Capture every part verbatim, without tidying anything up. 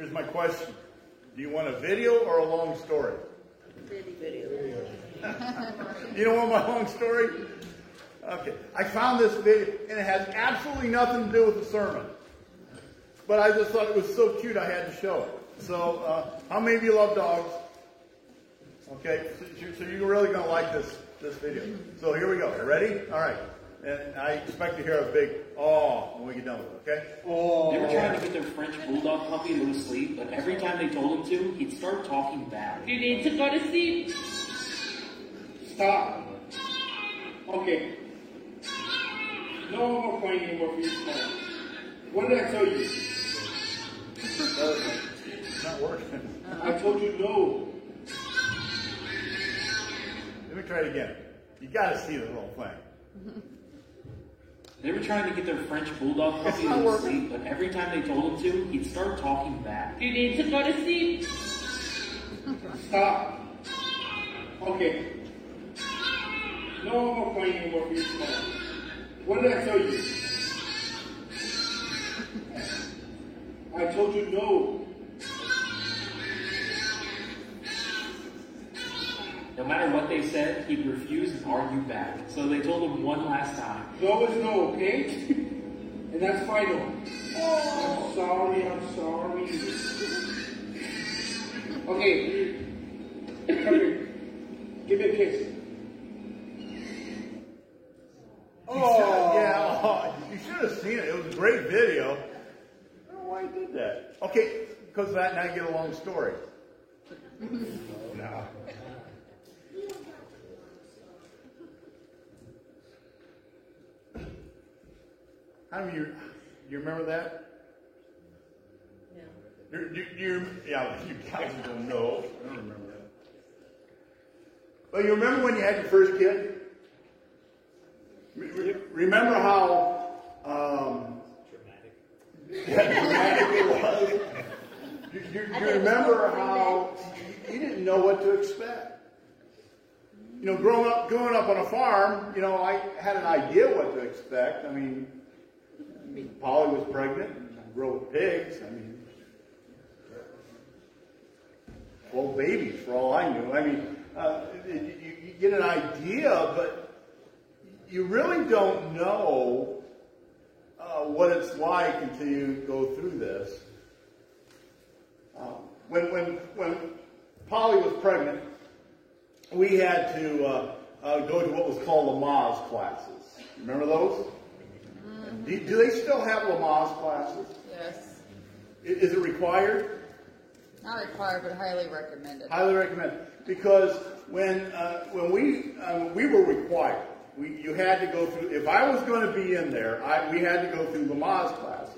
Here's my question. Do you want a video or a long story? Video. You don't want my long story? Okay. I found this video, and it has absolutely nothing to do with the sermon. But I just thought it was so cute I had to show it. So, uh, how many of you love dogs? Okay, so you're really going to like this this video. So here we go. You ready? All right. And I expect to hear a big "oh" when we get done with it, okay? Oh. They were trying to get their French bulldog puppy to go to sleep, but every time they told him to, he'd start talking back. You need to go to sleep. Stop. Okay. No more playing anymore for you tonight. What did I tell you? It's not working. I told you no. Let me try it again. You got to see the whole thing. They were trying to get their French bulldog puppy to sleep, but every time they told him to, he'd start talking back. You need to go to sleep. Stop. Okay. No more playing anymore for you tonight. What did I tell you? I told you no. No matter what they said, he'd refuse and argue back. So they told him one last time. No is no, okay? And that's final. Oh. I'm sorry, I'm sorry. Okay. Come here. Give me a kiss. Oh, yeah. Oh, you should have seen it. It was a great video. I don't know why he did that. Okay, because of that, now you get a long story. Oh, no. How do you, you remember that? Yeah. You're, you're, you're, yeah, you guys don't know. I don't remember that. But you remember when you had your first kid? Re- re- remember how um, dramatic. Yeah, dramatic it was? You, you, you remember how you, you didn't know what to expect. You know, growing up, growing up on a farm, you know, I had an idea what to expect. I mean, I mean, Polly was pregnant and I growed pigs. I mean, twelve babies for all I knew. I mean, uh, you, you get an idea, but you really don't know uh, what it's like until you go through this. Uh, when when when Polly was pregnant, we had to uh, uh, go to what was called Lamaze classes. Remember those? Do, do they still have Lamaze classes? Yes. Is, is it required? Not required, but highly recommended. Highly recommended, because when uh, when we uh, we were required, we you had to go through. If I was going to be in there, I, we had to go through Lamaze classes.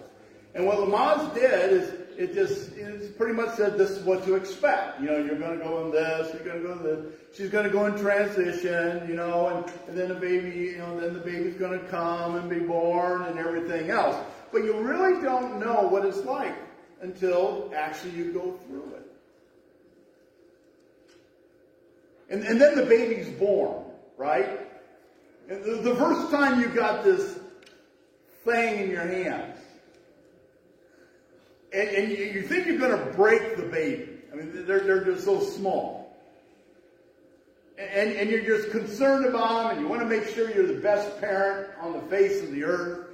And what Lamaze did is it just it pretty much said this is what to expect. You know, you're going to go in this, you're going to go in this. She's going to go in transition, you know, and, and then the baby, you know, then the baby's going to come and be born and everything else. But you really don't know what it's like until actually you go through it. And and then the baby's born, right? And the, the first time you got this thing in your hands, and, and you, you think you're going to break the baby. I mean, they're they're just so small. And, and you're just concerned about them, and you want to make sure you're the best parent on the face of the earth.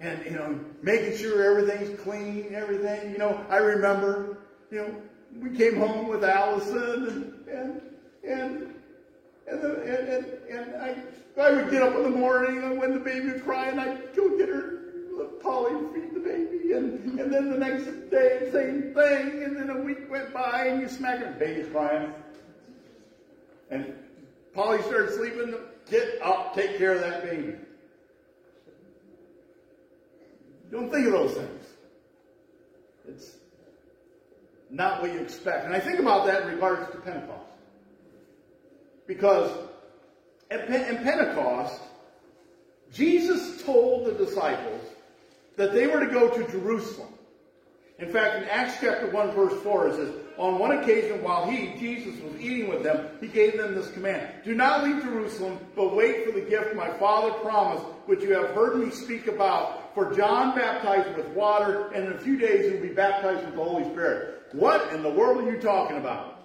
And, you know, making sure everything's clean, everything. You know, I remember, you know, we came home with Allison, and, and, and, the, and, and, and I, I would get up in the morning, and when the baby would cry, and I'd go get her, Polly would feed the baby, and, and then the next day, same thing, and then a week went by, and you smack her, baby's crying. And Polly started sleeping. Get up, take care of that baby. Don't think of those things. It's not what you expect. And I think about that in regards to Pentecost. Because at P- in Pentecost, Jesus told the disciples that they were to go to Jerusalem. In fact, in Acts chapter one, verse four, it says, on one occasion while he, Jesus, was eating with them, he gave them this command. Do not leave Jerusalem, but wait for the gift my Father promised, which you have heard me speak about. For John baptized with water, and in a few days you'll be baptized with the Holy Spirit. What in the world are you talking about?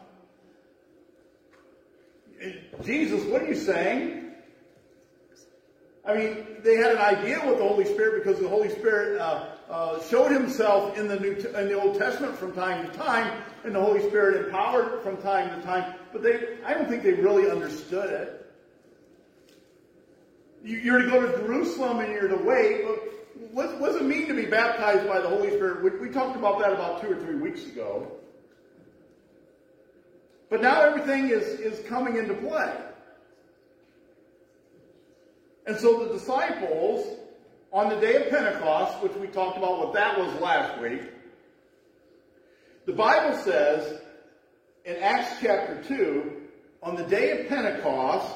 Jesus, what are you saying? I mean, they had an idea with the Holy Spirit because the Holy Spirit uh, uh, showed himself in the New T- in the Old Testament from time to time, and the Holy Spirit empowered from time to time. But they, I don't think they really understood it. You, you're to go to Jerusalem and you're to wait. What, what does it mean to be baptized by the Holy Spirit? We, we talked about that about two or three weeks ago. But now everything is, is coming into play. And so the disciples, on the day of Pentecost, which we talked about what that was last week, the Bible says in Acts chapter two, on the day of Pentecost,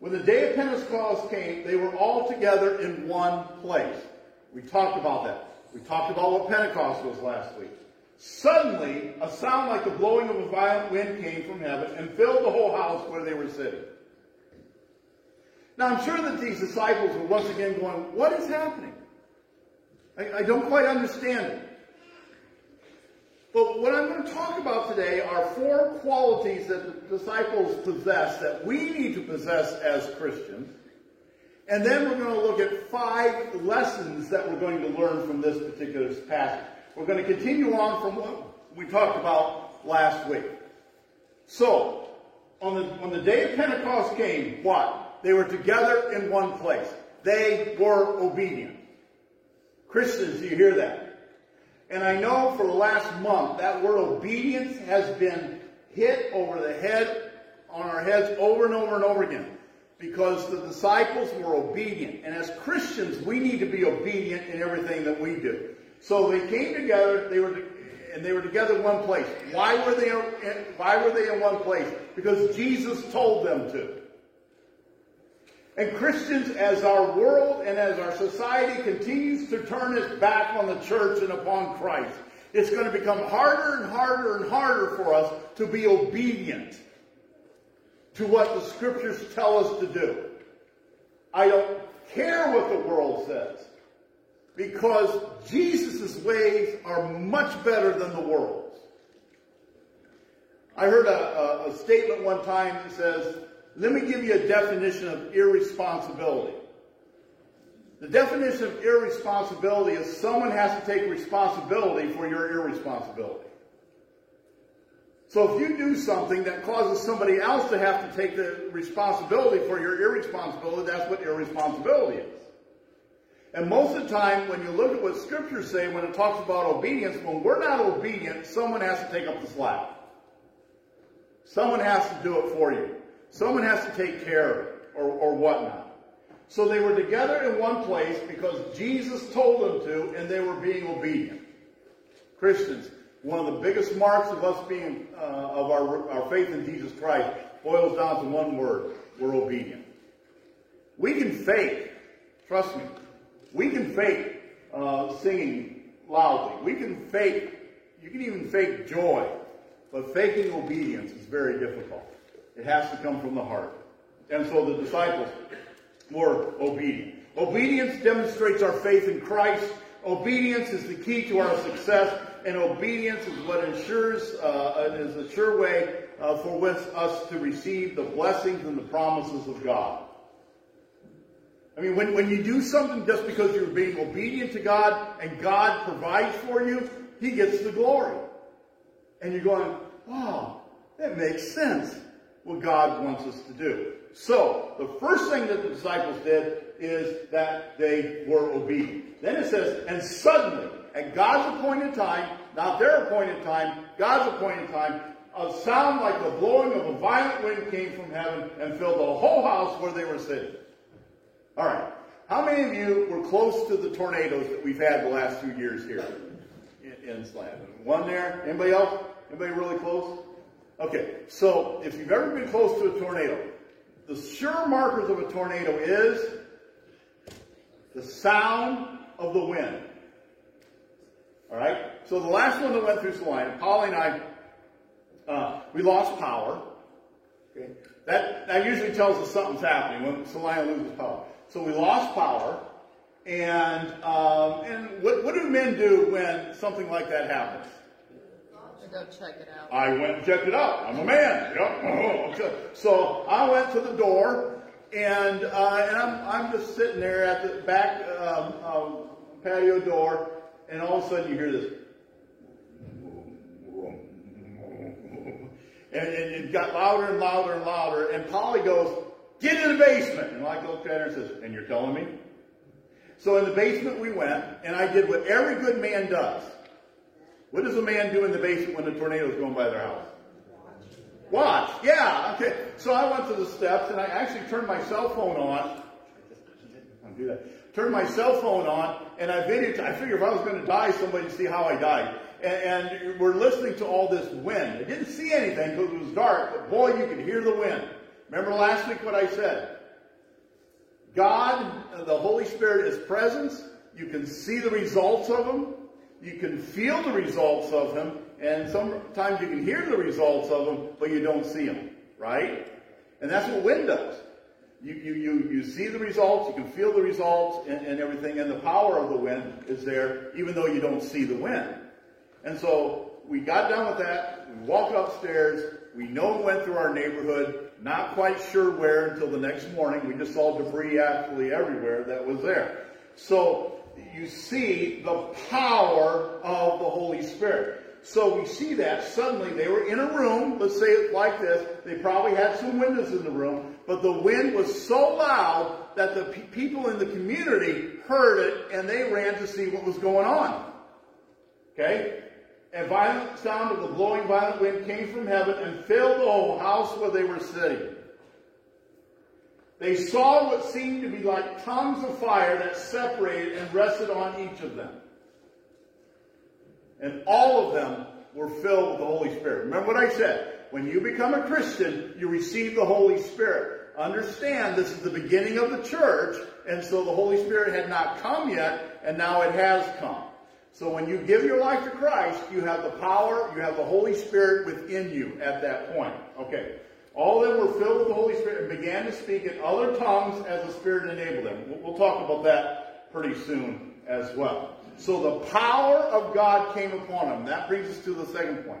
when the day of Pentecost came, they were all together in one place. We talked about that. We talked about what Pentecost was last week. Suddenly, a sound like the blowing of a violent wind came from heaven and filled the whole house where they were sitting. Now, I'm sure that these disciples were once again going, what is happening? I, I don't quite understand it. But what I'm going to talk about today are four qualities that the disciples possess that we need to possess as Christians. And then we're going to look at five lessons that we're going to learn from this particular passage. We're going to continue on from what we talked about last week. So, on the, on the day of Pentecost came, what? They were together in one place. They were obedient. Christians, do you hear that? And I know for the last month, that word obedience has been hit over the head, on our heads over and over and over again. Because the disciples were obedient. And as Christians, we need to be obedient in everything that we do. So they came together, they were and they were together in one place. Why were they in, why were they in one place? Because Jesus told them to. And Christians, as our world and as our society continues to turn its back on the church and upon Christ, it's going to become harder and harder and harder for us to be obedient to what the Scriptures tell us to do. I don't care what the world says, because Jesus' ways are much better than the world's. I heard a, a, a statement one time that says, let me give you a definition of irresponsibility. The definition of irresponsibility is someone has to take responsibility for your irresponsibility. So if you do something that causes somebody else to have to take the responsibility for your irresponsibility, that's what irresponsibility is. And most of the time, when you look at what Scriptures say, when it talks about obedience, when we're not obedient, someone has to take up the slack. Someone has to do it for you. Someone has to take care of it, or, or whatnot. So they were together in one place because Jesus told them to, and they were being obedient. Christians, one of the biggest marks of us being, uh, of our, our faith in Jesus Christ boils down to one word: we're obedient. We can fake, trust me, we can fake uh, singing loudly. We can fake, you can even fake joy, but faking obedience is very difficult. It has to come from the heart. And so the disciples were obedient. Obedience demonstrates our faith in Christ. Obedience is the key to our success. And obedience is what ensures, uh, is the sure way uh, for which us to receive the blessings and the promises of God. I mean, when, when you do something just because you're being obedient to God and God provides for you, He gets the glory. And you're going, wow, that makes sense. What God wants us to do. So, the first thing that the disciples did is that they were obedient. Then it says, and suddenly, at God's appointed time, not their appointed time, God's appointed time, a sound like the blowing of a violent wind came from heaven and filled the whole house where they were sitting. Alright, how many of you were close to the tornadoes that we've had the last few years here in, in Slab? One there? Anybody else? Anybody really close? Okay, so if you've ever been close to a tornado, the sure markers of a tornado is the sound of the wind. All right? So the last one that went through the line, Polly and I, uh, we lost power. Okay. That, that usually tells us something's happening when Selina loses power. So we lost power, and um, and what, what do men do when something like that happens? I go check it out. I went and checked it out. I'm a man. Yep. So I went to the door, and uh, and I'm I'm just sitting there at the back um, um, patio door, and all of a sudden you hear this. And, and it got louder and louder and louder. And Polly goes, "Get in the basement." And I looked at her and says, "And you're telling me?" So in the basement we went, and I did what every good man does. What does a man do in the basement when the tornado's going by their house? Watch. Watch. Yeah. Okay. So I went to the steps, and I actually turned my cell phone on. Don't do that. Turned my cell phone on, and I videotaped. I figured if I was going to die, somebody would see how I died. And we're listening to all this wind. I didn't see anything because it was dark, but boy, you could hear the wind. Remember last week what I said? God, the Holy Spirit, is presence. You can see the results of Him. You can feel the results of Him. And sometimes you can hear the results of Him, but you don't see Him, right? And that's what wind does. You, you, you, you see the results, you can feel the results, and, and everything. And the power of the wind is there, even though you don't see the wind. And so we got done with that. We walked upstairs. We no one went through our neighborhood, not quite sure where until the next morning. We just saw debris actually everywhere that was there. So you see the power of the Holy Spirit. So we see that suddenly they were in a room, let's say it like this. They probably had some windows in the room, but the wind was so loud that the pe- people in the community heard it, and they ran to see what was going on. Okay? And violent sound of the blowing violent wind came from heaven and filled the whole house where they were sitting. They saw what seemed to be like tongues of fire that separated and rested on each of them. And all of them were filled with the Holy Spirit. Remember what I said. When you become a Christian, you receive the Holy Spirit. Understand, this is the beginning of the church, and so the Holy Spirit had not come yet, and now it has come. So when you give your life to Christ, you have the power, you have the Holy Spirit within you at that point. Okay. All of them were filled with the Holy Spirit and began to speak in other tongues as the Spirit enabled them. We'll talk about that pretty soon as well. So the power of God came upon them. That brings us to the second point.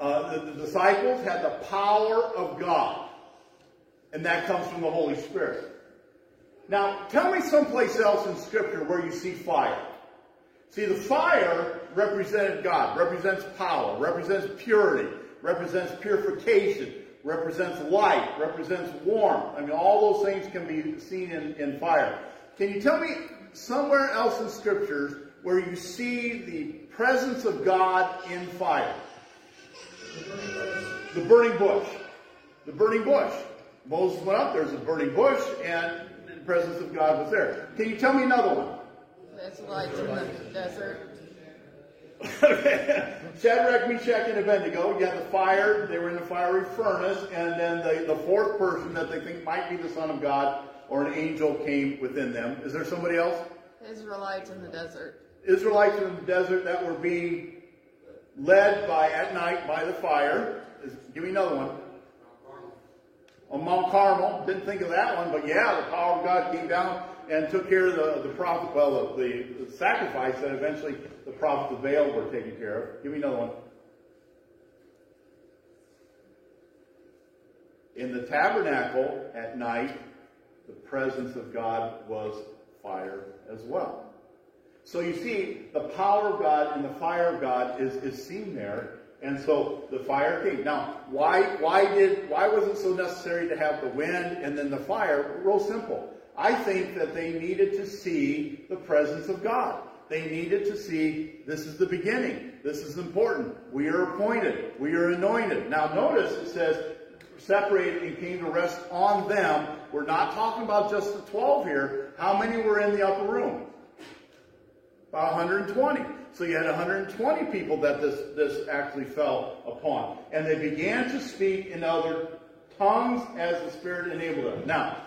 Uh, the, the disciples had the power of God. And that comes from the Holy Spirit. Now, tell me someplace else in Scripture where you see fire. See, the fire represented God, represents power, represents purity, represents purification, represents light, represents warmth. I mean, all those things can be seen in, in fire. Can you tell me somewhere else in Scripture where you see the presence of God in fire? The burning bush. The burning bush. Moses went up, there's a burning bush, and the presence of God was there. Can you tell me another one? That's lights in the desert. Shadrach, Meshach, and Abednego. You had the fire. They were in the fiery furnace. And then the, the fourth person that they think might be the Son of God or an angel came within them. Is there somebody else? Israelites in the desert. Israelites in the desert that were being led by at night by the fire. Give me another one. On Mount Carmel. Didn't think of that one, but yeah, the power of God came down and took care of the, the prophet, well, the, the sacrifice that eventually the prophets of Baal were taken care of. Give me another one. In the tabernacle at night, the presence of God was fire as well. So you see, the power of God and the fire of God is, is seen there, and so the fire came. Now, why why did why was it so necessary to have the wind and then the fire? Real simple. I think that they needed to see the presence of God. They needed to see this is the beginning. This is important. We are appointed. We are anointed. Now notice it says, separated and came to rest on them. We're not talking about just the twelve here. How many were in the upper room? About one hundred twenty. So you had one hundred twenty people that this, this actually fell upon. And they began to speak in other tongues as the Spirit enabled them. Now,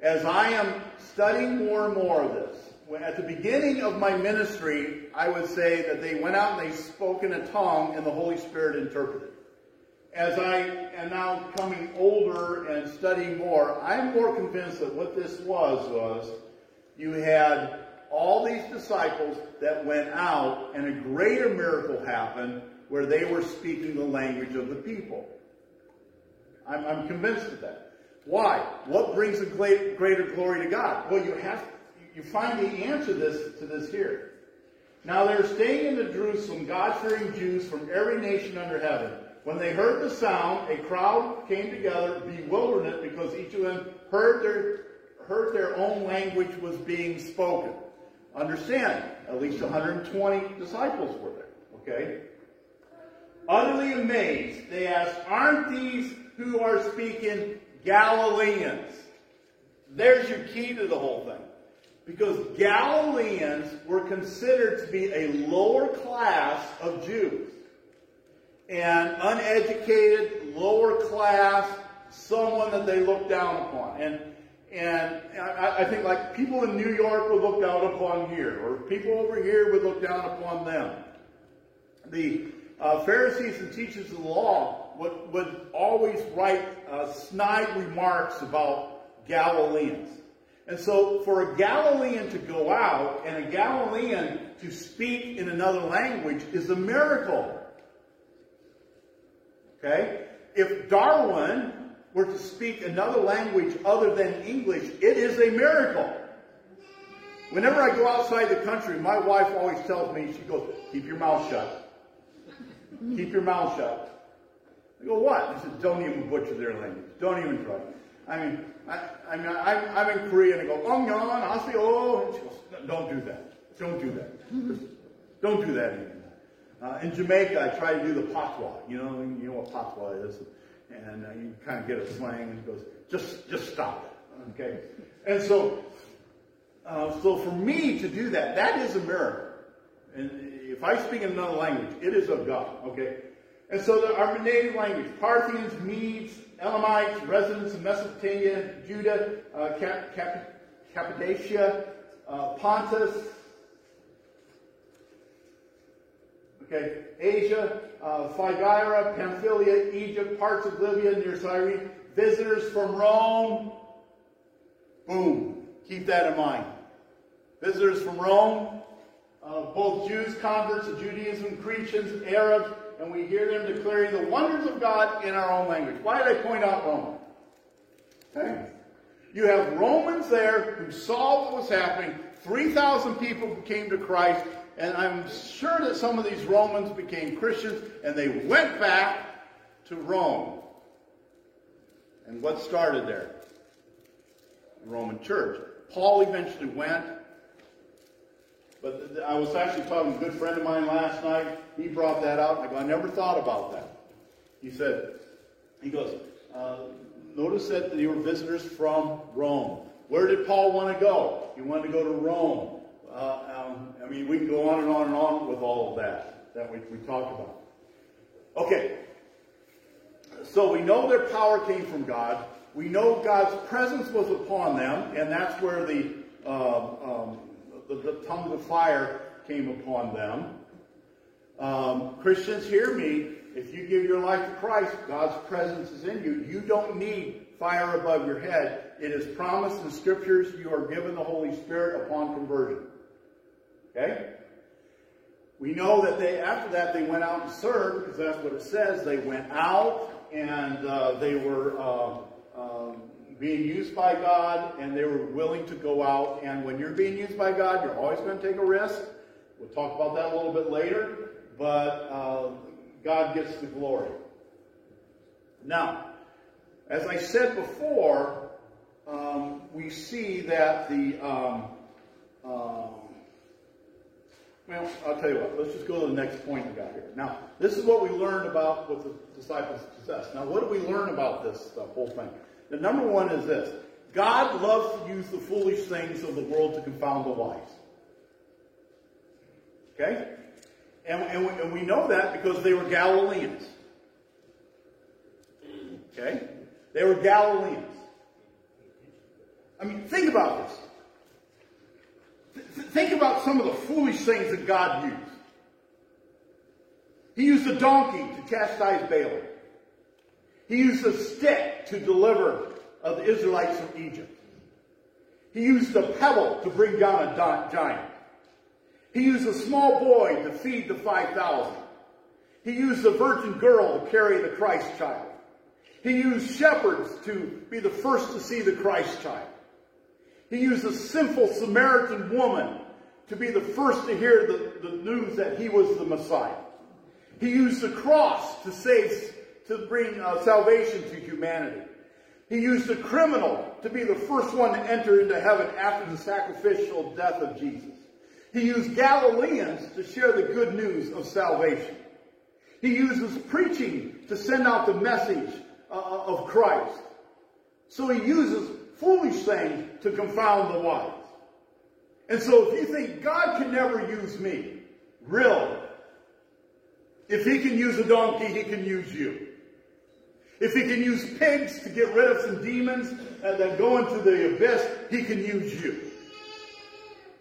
as I am studying more and more of this, when, at the beginning of my ministry, I would say that they went out and they spoke in a tongue and the Holy Spirit interpreted. As I am now coming older and studying more, I'm more convinced that what this was, was you had all these disciples that went out and a greater miracle happened where they were speaking the language of the people. I'm, I'm convinced of that. Why? What brings a great, greater glory to God? Well, you have you find the answer this, to this here. Now they were staying in the Jerusalem, God-fearing Jews from every nation under heaven. When they heard the sound, a crowd came together, bewildered it, because each of them heard their heard their own language was being spoken. Understand, at least one hundred twenty disciples were there. Okay. Utterly amazed, they asked, "Aren't these who are speaking Galileans?" There's your key to the whole thing. Because Galileans were considered to be a lower class of Jews. An uneducated, lower class, someone that they looked down upon. And and I, I think like people in New York would look down upon here, or people over here would look down upon them. The uh, Pharisees and teachers of the law would, would always write uh, snide remarks about Galileans. And so for a Galilean to go out and a Galilean to speak in another language is a miracle. Okay? If Darwin were to speak another language other than English, it is a miracle. Whenever I go outside the country, my wife always tells me, she goes, "Keep your mouth shut. Keep your mouth shut." I go, "What?" I said, "Don't even butcher their language. Don't even try." I mean, I, I mean I'm, I'm in Korea, and I go, "Ong yon, haseo," and she goes, "No, don't do that. Don't do that. Just don't do that anymore." Uh, in Jamaica, I try to do the patois. You know, you know what patois is, and uh, you kind of get a slang, and it goes, "Just, just stop it." Okay, and so, uh, so for me to do that, that is a miracle. And if I speak in another language, it is of God. Okay, and so the, our native language: Parthians, Medes, Elamites, residents of Mesopotamia, Judah, uh, Cap- Cap- Cappadocia, uh, Pontus. Okay, Asia, uh, Phrygia, Pamphylia, Egypt, parts of Libya near Cyrene, visitors from Rome. Boom. Keep that in mind. Visitors from Rome, uh, both Jews, converts to Judaism, Cretians, Arabs, and we hear them declaring the wonders of God in our own language. Why did I point out Rome? Okay. You have Romans there who saw what was happening. three thousand people came to Christ. And I'm sure that some of these Romans became Christians, and they went back to Rome. And what started there? The Roman church. Paul eventually went. But I was actually talking to a good friend of mine last night. He brought that out. I go, I never thought about that. He said, he goes, uh, notice that they were visitors from Rome. Where did Paul want to go? He wanted to go to Rome. Uh, um, I mean, we can go on and on and on with all of that that we, we talked about. Okay. So we know their power came from God. We know God's presence was upon them, and that's where the uh, um, the, the tongues of fire came upon them. Um, Christians, hear me. If you give your life to Christ, God's presence is in you. You don't need fire above your head. It is promised in Scriptures. You are given the Holy Spirit upon conversion. Okay? We know that they, after that, they went out and served, because that's what it says. They went out, and uh, they were um, um, being used by God, and they were willing to go out. And when you're being used by God, you're always going to take a risk. We'll talk about that a little bit later. But uh, God gets the glory. Now, as I said before, um, we see that the... Um, um, Well, I'll tell you what, let's just go to the next point we got here. Now, this is what we learned about what the disciples possessed. Now, what do we learn about this uh, whole thing? The number one is this. God loves to use the foolish things of the world to confound the wise. Okay? And, and, we, and we know that because they were Galileans. Okay? They were Galileans. I mean, think about this. Th- th- Think about some of the foolish things that God used. He used a donkey to chastise Balaam. He used a stick to deliver uh, the Israelites from Egypt. He used a pebble to bring down a giant. He used a small boy to feed the five thousand. He used a virgin girl to carry the Christ child. He used shepherds to be the first to see the Christ child. He used a sinful Samaritan woman to be the first to hear the, the news that he was the Messiah. He used the cross to save, to bring uh, salvation to humanity. He used a criminal to be the first one to enter into heaven after the sacrificial death of Jesus. He used Galileans to share the good news of salvation. He uses preaching to send out the message uh, of Christ. So he uses foolish things to confound the wise. And so if you think God can never use me, really, if he can use a donkey, he can use you. If he can use pigs to get rid of some demons that go into the abyss, he can use you.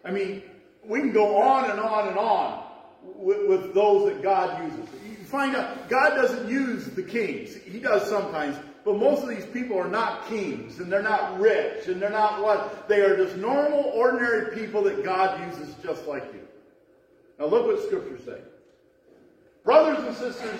I mean, we can go on and on and on with, with those that God uses. You find out God doesn't use the kings. He does sometimes, but most of these people are not kings, and they're not rich, and they're not what. They are just normal, ordinary people that God uses just like you. Now look what Scripture says. Brothers and sisters,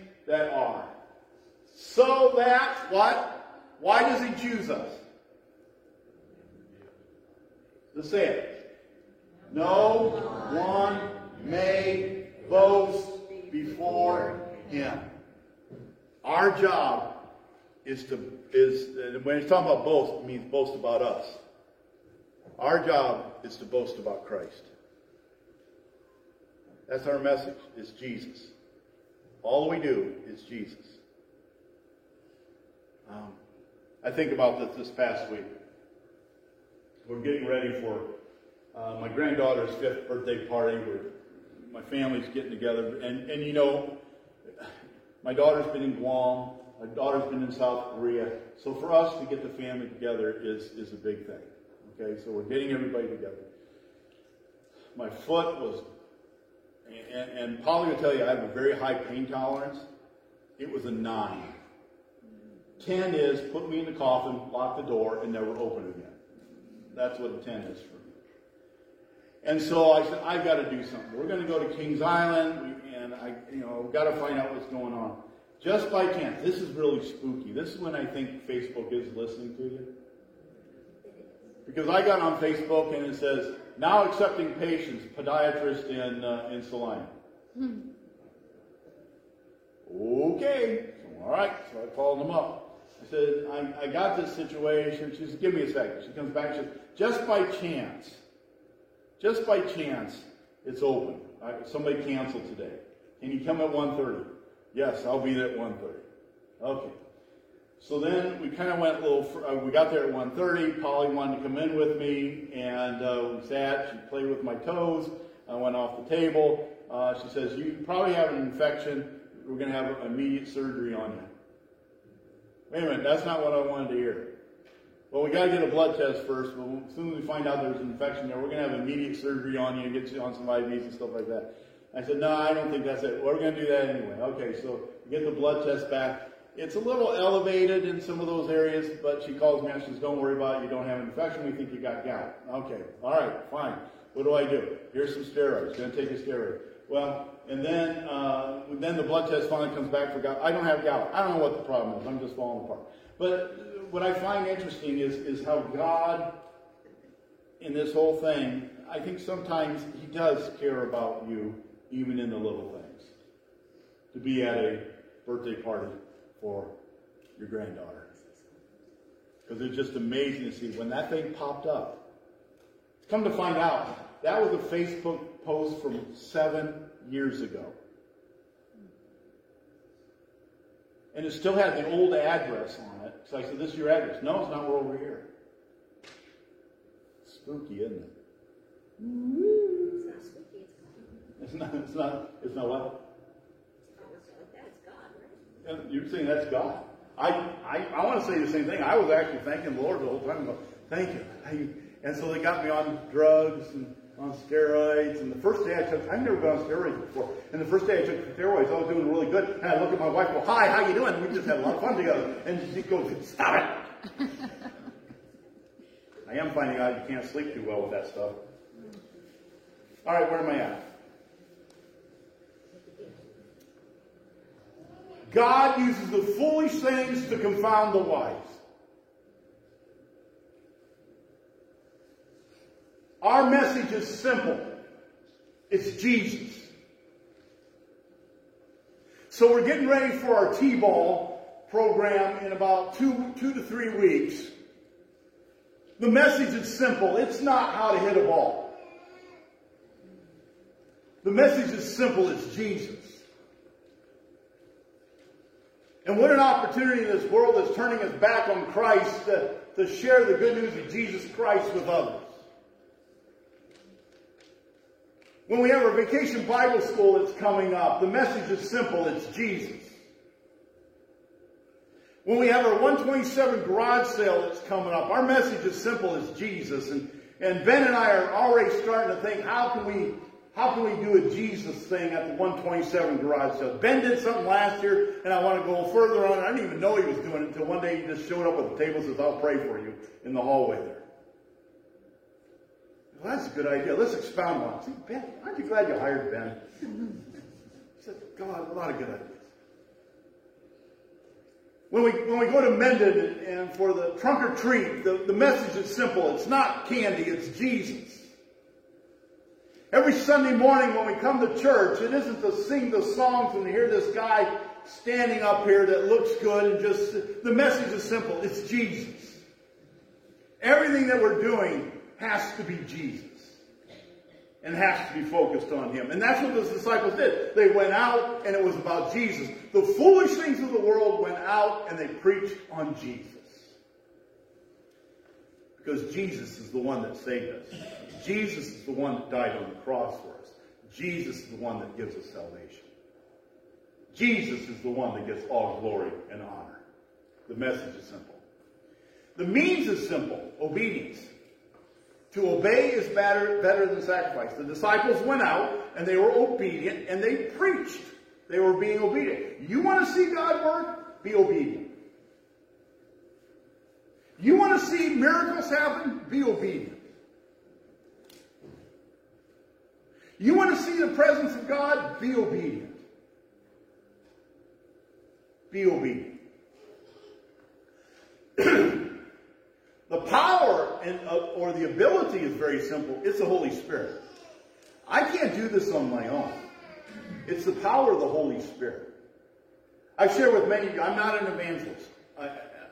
that are. So that, what? Why does he choose us? To say it. No one may boast before him. Our job is to, is when he's talking about boast, it means boast about us. Our job is to boast about Christ. That's our message, is Jesus. All we do is Jesus. Um, I think about this this past week. We're getting ready for uh, my granddaughter's fifth birthday party. We're, my family's getting together. And, and you know, my daughter's been in Guam. My daughter's been in South Korea. So for us to get the family together is, is a big thing. Okay, so we're getting everybody together. My foot was... And, and Polly will tell you, I have a very high pain tolerance. It was a nine. Ten is, put me in the coffin, lock the door, and never open again. That's what a ten is for me. And so I said, I've got to do something. We're going to go to Kings Island, and I, you know, got to find out what's going on. Just by chance, this is really spooky. This is when I think Facebook is listening to you. Because I got on Facebook, and it says, now accepting patients, podiatrist in uh, in Salina. Hmm. Okay. So, all right. So I called them up. I said, I, I got this situation. She said, give me a second. She comes back. She says, just by chance, just by chance, it's open. I, somebody canceled today. Can you come at one thirty? Yes, I'll be there at one thirty. Okay. So then we kind of went a little, fr- uh, we got there at one thirty, Polly wanted to come in with me, and uh, we sat, she played with my toes, I went off the table, uh, she says, you probably have an infection, we're going to have immediate surgery on you. Wait a minute, that's not what I wanted to hear. Well, we got to get a blood test first, but as soon as we find out there's an infection there, we're going to have immediate surgery on you and get you on some I Vs and stuff like that. I said, no, I don't think that's it, we're going to do that anyway. Okay, so we get the blood test back. It's a little elevated in some of those areas, but she calls me and says, don't worry about it, you don't have an infection, we think you got gout. Okay, all right, fine. What do I do? Here's some steroids, going to take a steroid. Well, and then uh, then the blood test finally comes back for gout. I don't have gout. I don't know what the problem is. I'm just falling apart. But what I find interesting is, is how God, in this whole thing, I think sometimes he does care about you, even in the little things. To be at a birthday party for your granddaughter. Because it's just amazing to see when that thing popped up. Come to find out, That was a Facebook post from seven years ago. And it still had the old address on it. So I said, this is your address. No, it's not. We're over here. Spooky, isn't it? It's not spooky. It's not. It's not. It's not what? That's God, right? You're saying that's God. I, I, I want to say the same thing. I was actually thanking the Lord the whole time. Going, thank you. I, and so they got me on drugs and on steroids. And the first day I took, I've never been on steroids before. And the first day I took steroids, I was doing really good. And I look at my wife, well, hi, how you doing? We just had a lot of fun together. And she goes, stop it. I am finding out you can't sleep too well with that stuff. All right, where am I at? God uses the foolish things to confound the wise. Our message is simple. It's Jesus. So we're getting ready for our T-ball program in about two, two to three weeks. The message is simple. It's not how to hit a ball. The message is simple. It's Jesus. And what an opportunity in this world that's turning us back on Christ to, to share the good news of Jesus Christ with others. When we have our vacation Bible school that's coming up, the message is simple, it's Jesus. When we have our one twenty-seven garage sale that's coming up, our message is simple, it's Jesus. And, and Ben and I are already starting to think, how can we... How can we do a Jesus thing at the one twenty-seven garage sale? Ben did something last year, and I want to go further on. I didn't even know he was doing it until one day he just showed up at the table and says, I'll pray for you in the hallway there. Well, that's a good idea. Let's expound on it. See, Ben, aren't you glad you hired Ben? He said, God, a lot of good ideas. When we, when we go to Mendon and for the trunk or treat, the, the message is simple. It's not candy, it's Jesus. Every Sunday morning when we come to church, it isn't to sing the songs and to hear this guy standing up here that looks good and just... The message is simple. It's Jesus. Everything that we're doing has to be Jesus. And has to be focused on Him. And that's what those disciples did. They went out and it was about Jesus. The foolish things of the world went out and they preached on Jesus. Because Jesus is the one that saved us. Jesus is the one that died on the cross for us. Jesus is the one that gives us salvation. Jesus is the one that gets all glory and honor. The message is simple. The means is simple. Obedience. To obey is better, better than sacrifice. The disciples went out and they were obedient and they preached. They were being obedient. You want to see God work? Be obedient. You want to see miracles happen? Be obedient. You want to see the presence of God? Be obedient. Be obedient. The power and uh, or the ability is very simple. It's the Holy Spirit. I can't do this on my own. It's the power of the Holy Spirit. I share with many of you, I'm not an evangelist. I,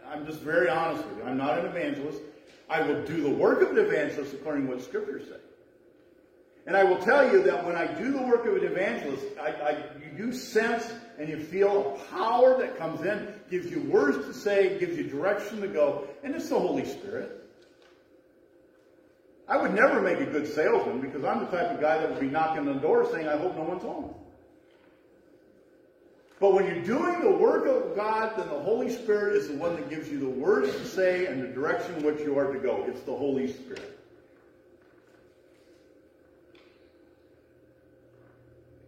I'm just very honest with you. I'm not an evangelist. I will do the work of an evangelist according to what Scripture says. And I will tell you that when I do the work of an evangelist, I, I, you sense and you feel a power that comes in, gives you words to say, gives you direction to go, and it's the Holy Spirit. I would never make a good salesman because I'm the type of guy that would be knocking on the door saying, I hope no one's home. But when you're doing the work of God, then the Holy Spirit is the one that gives you the words to say and the direction in which you are to go. It's the Holy Spirit.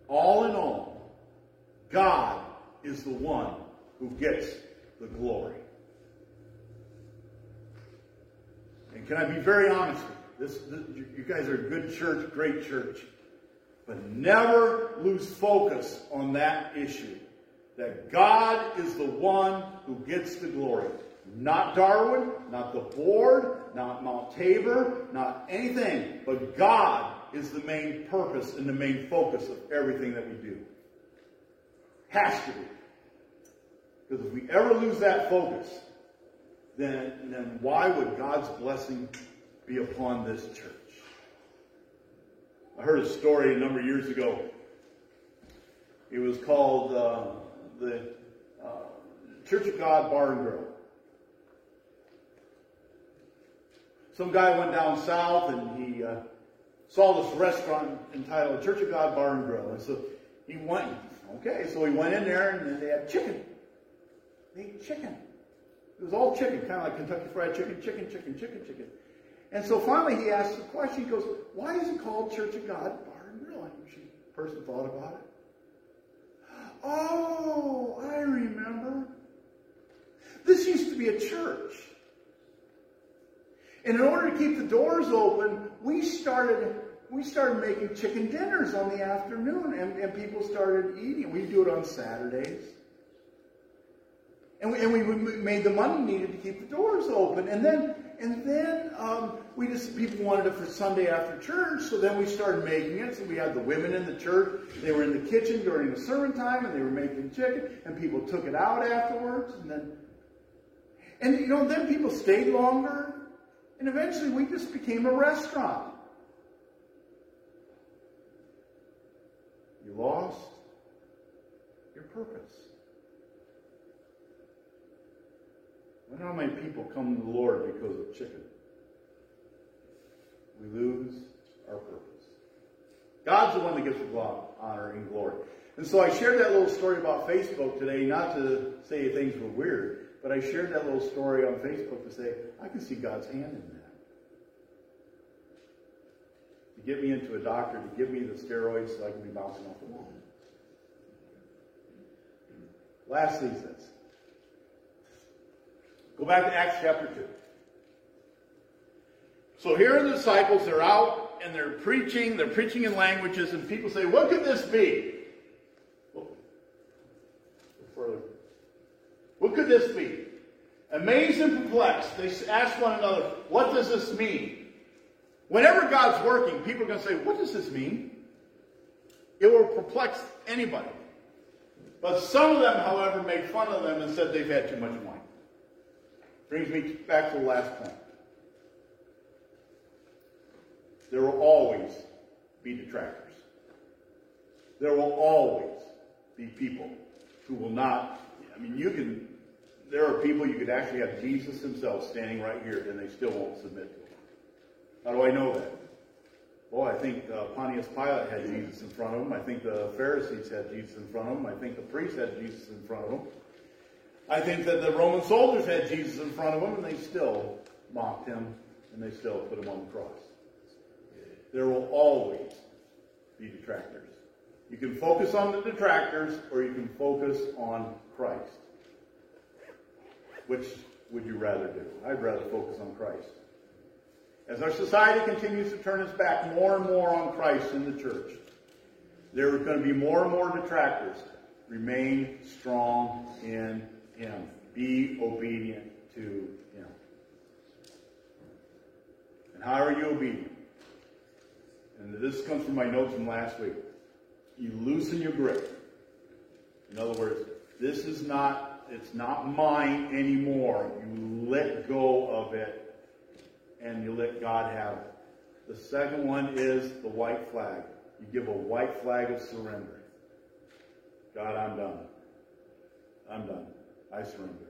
All in all, God is the one who gets the glory. And can I be very honest with you? This, this, you guys are a good church, great church. But never lose focus on that issue. That God is the one who gets the glory. Not Darwin, not the board, not Mount Tabor, not anything. But God is the main purpose and the main focus of everything that we do. Has to be. Because if we ever lose that focus, then, then why would God's blessing be upon this church? I heard a story a number of years ago. It was called uh, the uh, Church of God Barn Grill. Some guy went down south and he uh, saw this restaurant entitled Church of God Barn Grill. And so he went, okay, so he went in there and they had chicken. They ate chicken. It was all chicken, kind of like Kentucky Fried Chicken, chicken, chicken, chicken, chicken. And so finally he asked the question, he goes, why is it called Church of God Barn Grill? And the person thought about it. Oh, I remember. This used to be a church. And in order to keep the doors open, we started we started making chicken dinners on the afternoon, and, and people started eating. We do it on Saturdays. And we, and we made the money needed to keep the doors open. And then and then um, we just people wanted it for Sunday after church, so then we started making it. So we had the women in the church. They were in the kitchen during the sermon time, and they were making chicken, and people took it out afterwards. And then, and you know, then people stayed longer. And eventually we just became a restaurant. You lost your purpose. I wonder how many people come to the Lord because of chicken. We lose our purpose. God's the one that gives the honor and glory. And so I shared that little story about Facebook today, not to say things were weird, but I shared that little story on Facebook to say, I can see God's hand in that. To get me into a doctor, to give me the steroids so I can be bouncing off the wall. Lastly, he says, go back to Acts chapter two. So here are the disciples, they're out, and they're preaching, they're preaching in languages, and people say, what could this be? Well, further. What could this be? Amazed and perplexed, they ask one another, what does this mean? Whenever God's working, people are going to say, what does this mean? It will perplex anybody. But some of them, however, made fun of them and said they've had too much wine. Brings me back to the last point. There will always be detractors. There will always be people who will not, I mean, you can... There are people you could actually have Jesus himself standing right here, and they still won't submit to him. How do I know that? Boy, I think uh, Pontius Pilate had Jesus in front of him. I think the Pharisees had Jesus in front of him. I think the priests had Jesus in front of him. I think that the Roman soldiers had Jesus in front of them, and they still mocked him, and they still put him on the cross. There will always be detractors. You can focus on the detractors, or you can focus on Christ. Which would you rather do? I'd rather focus on Christ. As our society continues to turn its back more and more on Christ in the church, there are going to be more and more detractors. Remain strong in him. Be obedient to him. And how are you obedient? And this comes from my notes from last week. You loosen your grip. In other words, this is not It's not mine anymore. You let go of it, and you let God have it. The second one is the white flag. You give a white flag of surrender. God, I'm done. I'm done. I surrender.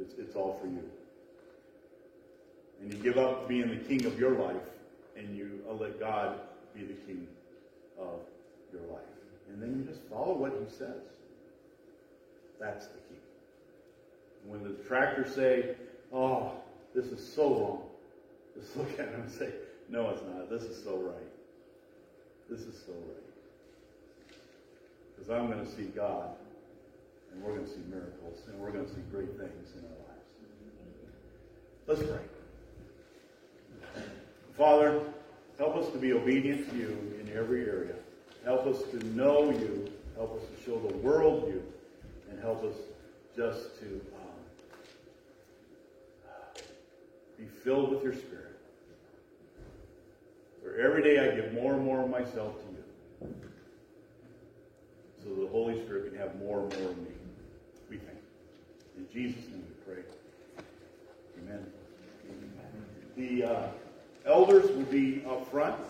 It's, it's all for you. And you give up being the king of your life, and you let God be the king of your life. And then you just follow what he says. That's the key. When the detractors say, oh, this is so wrong, just look at them and say, no, it's not. This is so right. This is so right. Because I'm going to see God, and we're going to see miracles, and we're going to see great things in our lives. Let's pray. Father, help us to be obedient to you in every area. Help us to know you. Help us to show the world you. And help us just to um, be filled with your Spirit. For every day I give more and more of myself to you. So that the Holy Spirit can have more and more of me. We thank you. In Jesus' name we pray. Amen. The uh, elders will be up front.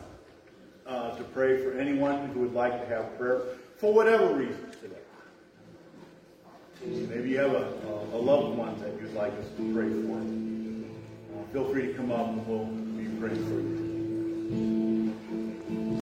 uh, to pray for anyone who would like to have prayer for whatever reason today. Maybe you have a, a, a loved one that you'd like us to pray for. Feel free to come up and we'll be praying for you.